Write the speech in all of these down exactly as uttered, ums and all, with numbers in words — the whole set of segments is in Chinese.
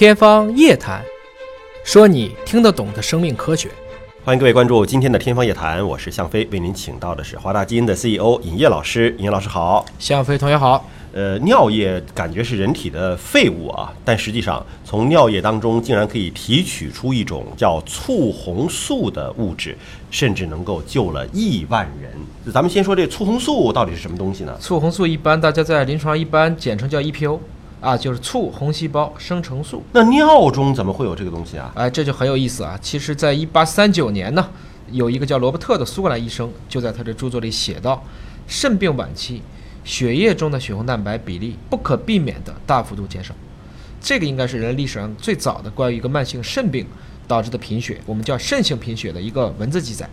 天方夜谭，说你听得懂的生命科学。欢迎各位关注今天的天方夜谭，我是向飞，为您请到的是华大基因的 C E O 尹烨老师。尹烨老师好。向飞同学好。呃，尿液感觉是人体的废物啊，但实际上从尿液当中竟然可以提取出一种叫促红素的物质，甚至能够救了亿万人。咱们先说这促红素到底是什么东西呢？促红素一般大家在临床一般简称叫 E P O 啊，就是促红细胞生成素。那尿中怎么会有这个东西啊？哎，这就很有意思啊。其实在一八三九年呢，有一个叫罗伯特的苏格兰医生就在他的著作里写到，肾病晚期血液中的血红蛋白比例不可避免的大幅度减少，这个应该是人类历史上最早的关于一个慢性肾病导致的贫血，我们叫肾性贫血的一个文字记载。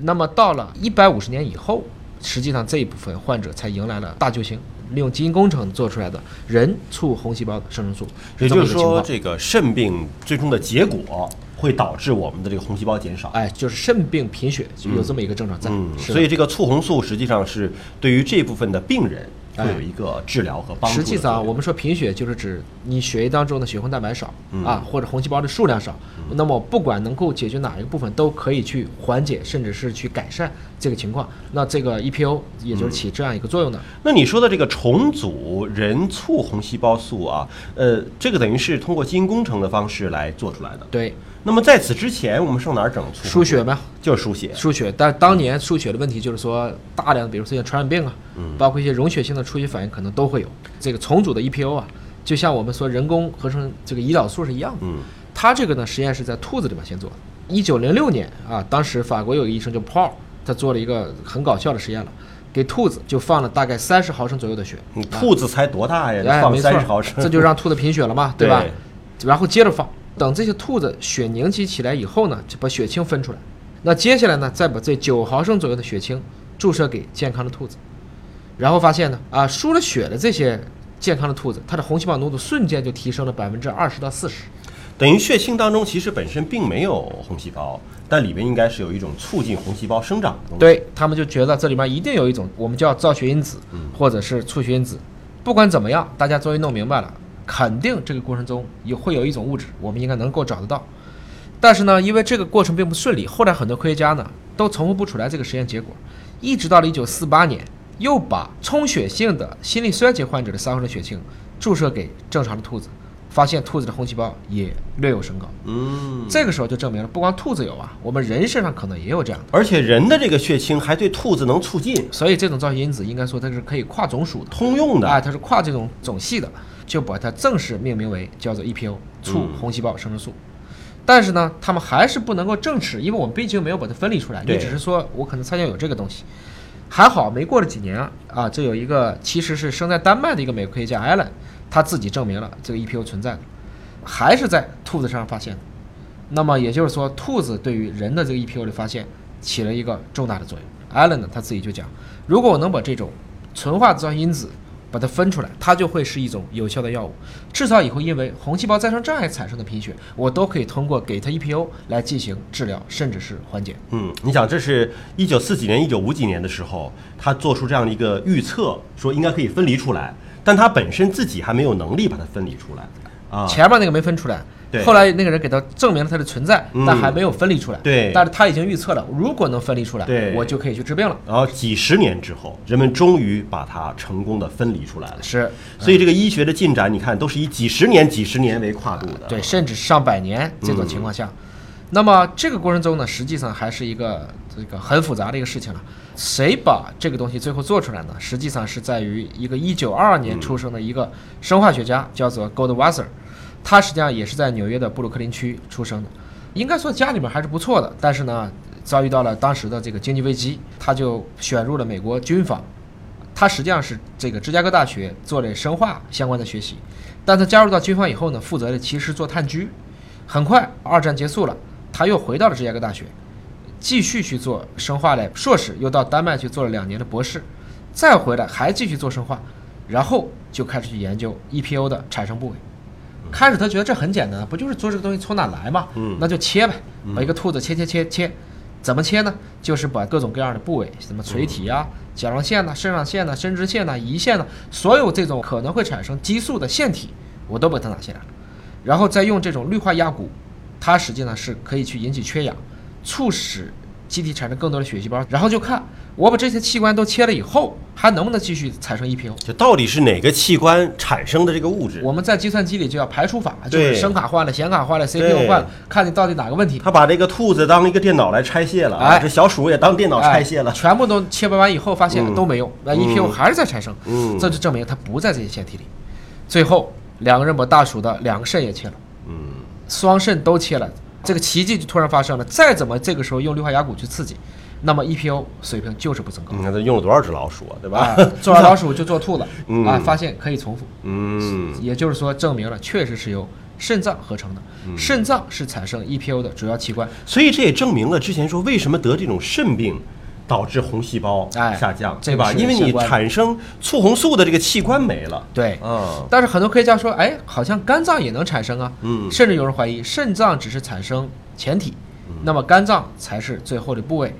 那么到了一百五十年以后，实际上这一部分患者才迎来了大救星，利用基因工程做出来的人促红细胞的生成素。也就是说，这个肾病最终的结果会导致我们的这个红细胞减少，哎，就是肾病贫血有这么一个症状在。嗯嗯、所以这个促红素实际上是对于这部分的病人会有一个治疗和帮助。实际上，我们说贫血就是指你血液当中的血红蛋白少、嗯、啊，或者红细胞的数量少。嗯、那么不管能够解决哪一个部分，都可以去缓解，甚至是去改善这个情况。那这个 E P O 也就是起这样一个作用的。嗯、那你说的这个重组人促红细胞素啊，呃，这个等于是通过基因工程的方式来做出来的。对。那么在此之前，我们上哪儿整促？输血吗？就是输血。输血，但当年输血的问题就是说，大量比如说传染病啊，嗯、包括一些溶血性的出血反应可能都会有。这个重组的 E P O 啊，就像我们说人工合成这个胰岛素是一样的。嗯，它这个呢，实验是在兔子里面先做的。一九零六年啊，当时法国有一个医生叫 Paul， 他做了一个很搞笑的实验了。给兔子就放了大概三十毫升左右的血。嗯、兔子才多大呀？哎、放三十毫升，这就让兔子贫血了嘛，对吧？对。然后接着放。等这些兔子血凝集起来以后呢，就把血清分出来。那接下来呢，再把这九毫升左右的血清注射给健康的兔子，然后发现呢，啊，输了血的这些健康的兔子，它的红细胞浓度瞬间就提升了百分之二十到四十。等于血清当中其实本身并没有红细胞，但里面应该是有一种促进红细胞生长的东西。对，他们就觉得这里面一定有一种我们叫造血因子，或者是促血因子。不管怎么样，大家终于弄明白了。肯定这个过程中也会有一种物质，我们应该能够找得到。但是呢，因为这个过程并不顺利，后来很多科学家呢都重复不出来这个实验结果，一直到了一九四八年，又把充血性的心力衰竭患者的三毫升血清注射给正常的兔子，发现兔子的红细胞也略有升高。嗯，这个时候就证明了，不光兔子有啊，我们人身上可能也有这样的。而且人的这个血清还对兔子能促进，所以这种造血因子应该说它是可以跨种属的、通用的啊，它是跨这种种系的，就把它正式命名为叫做 E P O 促红细胞生成素。嗯、但是呢，他们还是不能够证实，因为我们毕竟没有把它分离出来，你只是说我可能参加有这个东西。还好，没过了几年啊，啊，这有一个其实是生在丹麦的一个美国科学家 Allen。他自己证明了这个 E P O 存在的，还是在兔子上发现的。那么也就是说，兔子对于人的这个 E P O 的发现起了一个重大的作用。Allen 呢，他自己就讲，如果我能把这种纯化造血因子把它分出来，它就会是一种有效的药物。至少以后因为红细胞再生障碍产生的贫血，我都可以通过给它 E P O 来进行治疗，甚至是缓解。嗯，你想，这是一九四几年、一九五几年的时候，他做出这样的一个预测，说应该可以分离出来。但他本身自己还没有能力把它分离出来啊，前面那个没分出来，后来那个人给他证明了它的存在，嗯、但还没有分离出来。对，但是他已经预测了，如果能分离出来，我就可以去治病了。然后几十年之后，人们终于把它成功的分离出来了。是，嗯、所以这个医学的进展，你看都是以几十年、几十年为跨度的，对，甚至上百年这种情况下。嗯那么这个过程中呢，实际上还是一个这个很复杂的一个事情了。谁把这个东西最后做出来呢？实际上是在于一个一九二二年出生的一个生化学家，嗯、叫做 Goldwasser， 他实际上也是在纽约的布鲁克林区出生的。应该说家里面还是不错的，但是呢，遭遇到了当时的这个经济危机，他就选入了美国军方。他实际上是这个芝加哥大学做了生化相关的学习，但他加入到军方以后呢，负责了其实做探居。很快，二战结束了。他又回到了芝加哥大学，继续去做生化类硕士，又到丹麦去做了两年的博士，再回来还继续做生化，然后就开始去研究 E P O 的产生部位。开始他觉得这很简单，不就是做这个东西从哪来嘛？嗯、那就切呗，把一个兔子切切切切，怎么切呢？就是把各种各样的部位，什么垂体啊、甲状腺呐、肾上腺呐、生殖腺呐、胰腺呐，所有这种可能会产生激素的腺体，我都把它拿下来了。然后再用这种氯化压骨，它实际上是可以去引起缺氧，促使机体产生更多的血细胞，然后就看我把这些器官都切了以后，还能不能继续产生 E P O？ 就到底是哪个器官产生的这个物质？我们在计算机里就叫排除法，就是声卡换了，显卡换了 ，C P U 换了，看你到底哪个问题。他把这个兔子当一个电脑来拆卸了，哎，这小鼠也当电脑拆卸了，哎，全部都切完以后发现都没用，那，嗯，E P O 还是在产生，嗯，这就证明它不在这些腺体里。最后两个人把大鼠的两个肾也切了，嗯，双肾都切了。这个奇迹就突然发生了，再怎么这个时候用氯化牙骨去刺激，那么 E P O 水平就是不增高。那，嗯，用了多少只老鼠啊，对吧？啊，做完老鼠就做兔子、啊，发现可以重复，嗯，也就是说证明了确实是由肾脏合成的，嗯，肾脏是产生 E P O 的主要器官，所以这也证明了之前说为什么得这种肾病导致红细胞下降，哎，对吧？因为你产生促红素的这个器官没了。对，嗯，但是很多科学家说，哎，好像肝脏也能产生啊，嗯，甚至有人怀疑肾脏只是产生前体，嗯，那么肝脏才是最后的部位。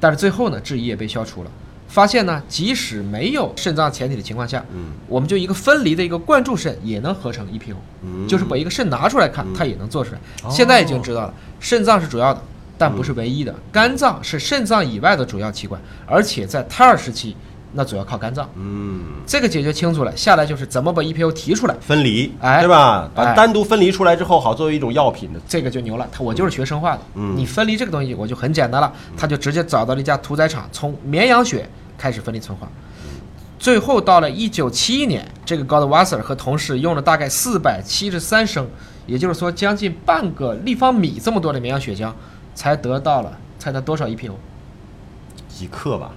但是最后呢，质疑也被消除了。发现呢，即使没有肾脏前体的情况下，嗯，我们就一个分离的一个灌注肾也能合成 E P O，嗯，就是把一个肾拿出来看，嗯，它也能做出来，哦。现在已经知道了，肾脏是主要的。但不是唯一的，肝脏是肾脏以外的主要器官，而且在胎儿时期，那主要靠肝脏。嗯，这个解决清楚了，下来就是怎么把 E P O 提出来，分离，哎，对吧？把单独分离出来之后，好作为一种药品的，这个就牛了。他我就是学生化的，嗯，你分离这个东西我就很简单了，嗯，他就直接找到了一家屠宰场，从绵羊血开始分离纯化。最后到了一九七一年，这个 Goldwasser 和同事用了大概四百七十三升，也就是说将近半个立方米这么多的绵羊血浆。才得到了，才得多少 E P O？ 一克吧，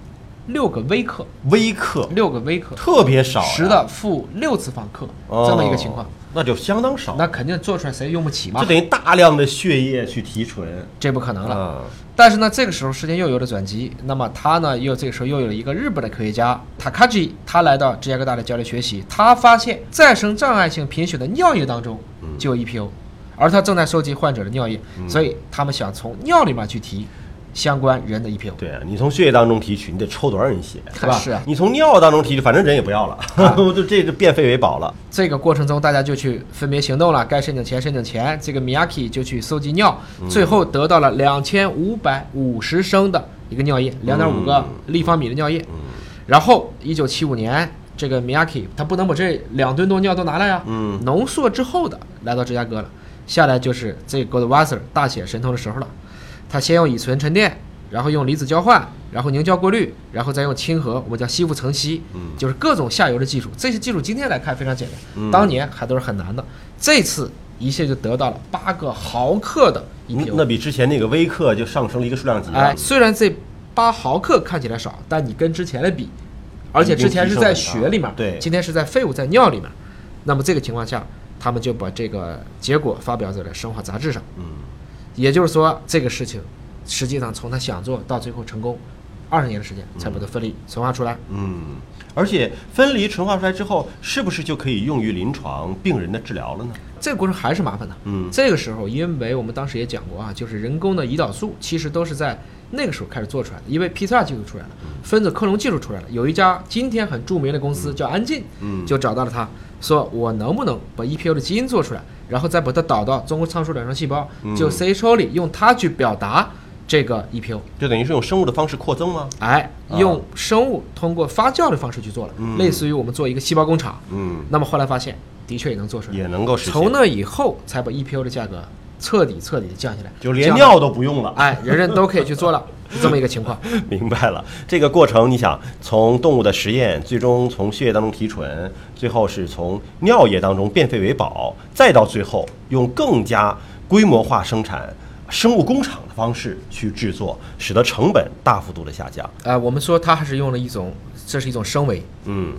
六个微克，微克，六个微克，特别少，啊，十的负六次方克，哦，这么一个情况，那就相当少，那肯定做出来谁用不起嘛？这等于大量的血液去提纯，这不可能了。啊，但是呢，这个时候时间又有了转机，那么他呢，又这个时候又有了一个日本的科学家 Takaji， 他来到芝加哥大学交流学习，他发现再生障碍性贫血的尿液当中就有 E P O。嗯，而他正在收集患者的尿液，嗯，所以他们想从尿里面去提相关人的 E P O。 对啊，你从血液当中提取，你得抽多少人血，是吧？是啊，你从尿当中提取，反正人也不要了，啊，就这就变废为宝了。这个过程中大家就去分别行动了，该申请钱申请钱，这个 Miyaki 就去搜集尿，嗯，最后得到了两千五百五十升的一个尿液，两点五个立方米的尿液，嗯嗯，然后一九七五年这个 Miyaki 他不能把这两吨多尿都拿来啊，嗯，浓缩之后的来到芝加哥了。下来就是这个 Goldwasser 大显神通的时候了，他先用乙醇沉淀，然后用离子交换，然后凝胶过滤，然后再用亲和，我们叫吸附层析，嗯，就是各种下游的技术。这些技术今天来看非常简单，嗯，当年还都是很难的。这次一下就得到了八个毫克的 E P O， 那比之前那个微克就上升了一个数量级。哎，虽然这八毫克看起来少，但你跟之前的比，而且之前是在血里面，对，今天是在废物在尿里面，那么这个情况下。他们就把这个结果发表在了生化杂志上，嗯，也就是说这个事情实际上从他想做到最后成功二十年的时间才把它分离纯化出来，嗯，而且分离纯化出来之后是不是就可以用于临床病人的治疗了呢？这个过程还是麻烦的，嗯，这个时候因为我们当时也讲过啊，就是人工的胰岛素其实都是在那个时候开始做出来的，因为 P C R 技术出来了，分子克隆技术出来了，有一家今天很著名的公司叫安进，嗯，就找到了它，说我能不能把 E P O 的基因做出来，然后再把它导到中国仓鼠卵巢细胞，嗯，就 C H O 里用它去表达这个 E P O， 就等于是用生物的方式扩增吗？哎，用生物通过发酵的方式去做了，嗯，类似于我们做一个细胞工厂，嗯，那么后来发现的确也能做出来，也能够实现。从那以后才把 E P O 的价格彻底彻底的降下来，就连尿都不用了，哎，人人都可以去做了，这么一个情况。明白了，这个过程你想从动物的实验，最终从血液当中提纯，最后是从尿液当中变废为宝，再到最后用更加规模化生产生物工厂的方式去制作，使得成本大幅度的下降。呃，我们说它还是用了一种，这是一种升维，嗯，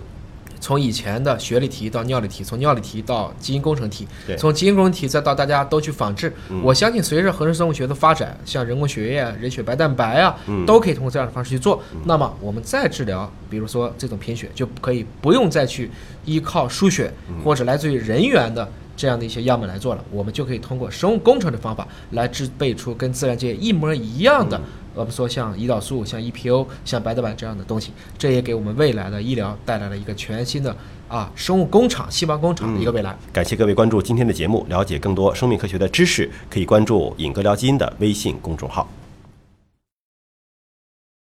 从以前的血里提到尿里提，从尿里提到基因工程提，从基因工程提再到大家都去仿制，嗯，我相信随着合成生物学的发展，像人工血液啊、人血白蛋白啊，嗯，都可以通过这样的方式去做，嗯，那么我们再治疗比如说这种贫血就可以不用再去依靠输血，嗯，或者来自于人员的这样的一些样本来做了，我们就可以通过生物工程的方法来制备出跟自然界一模一样的、嗯、我们说像胰岛素、像 E P O、像白德板这样的东西，这也给我们未来的医疗带来了一个全新的啊生物工厂、细胞工厂的一个未来、嗯、感谢各位关注今天的节目，了解更多生命科学的知识可以关注“影哥聊基因”的微信公众号。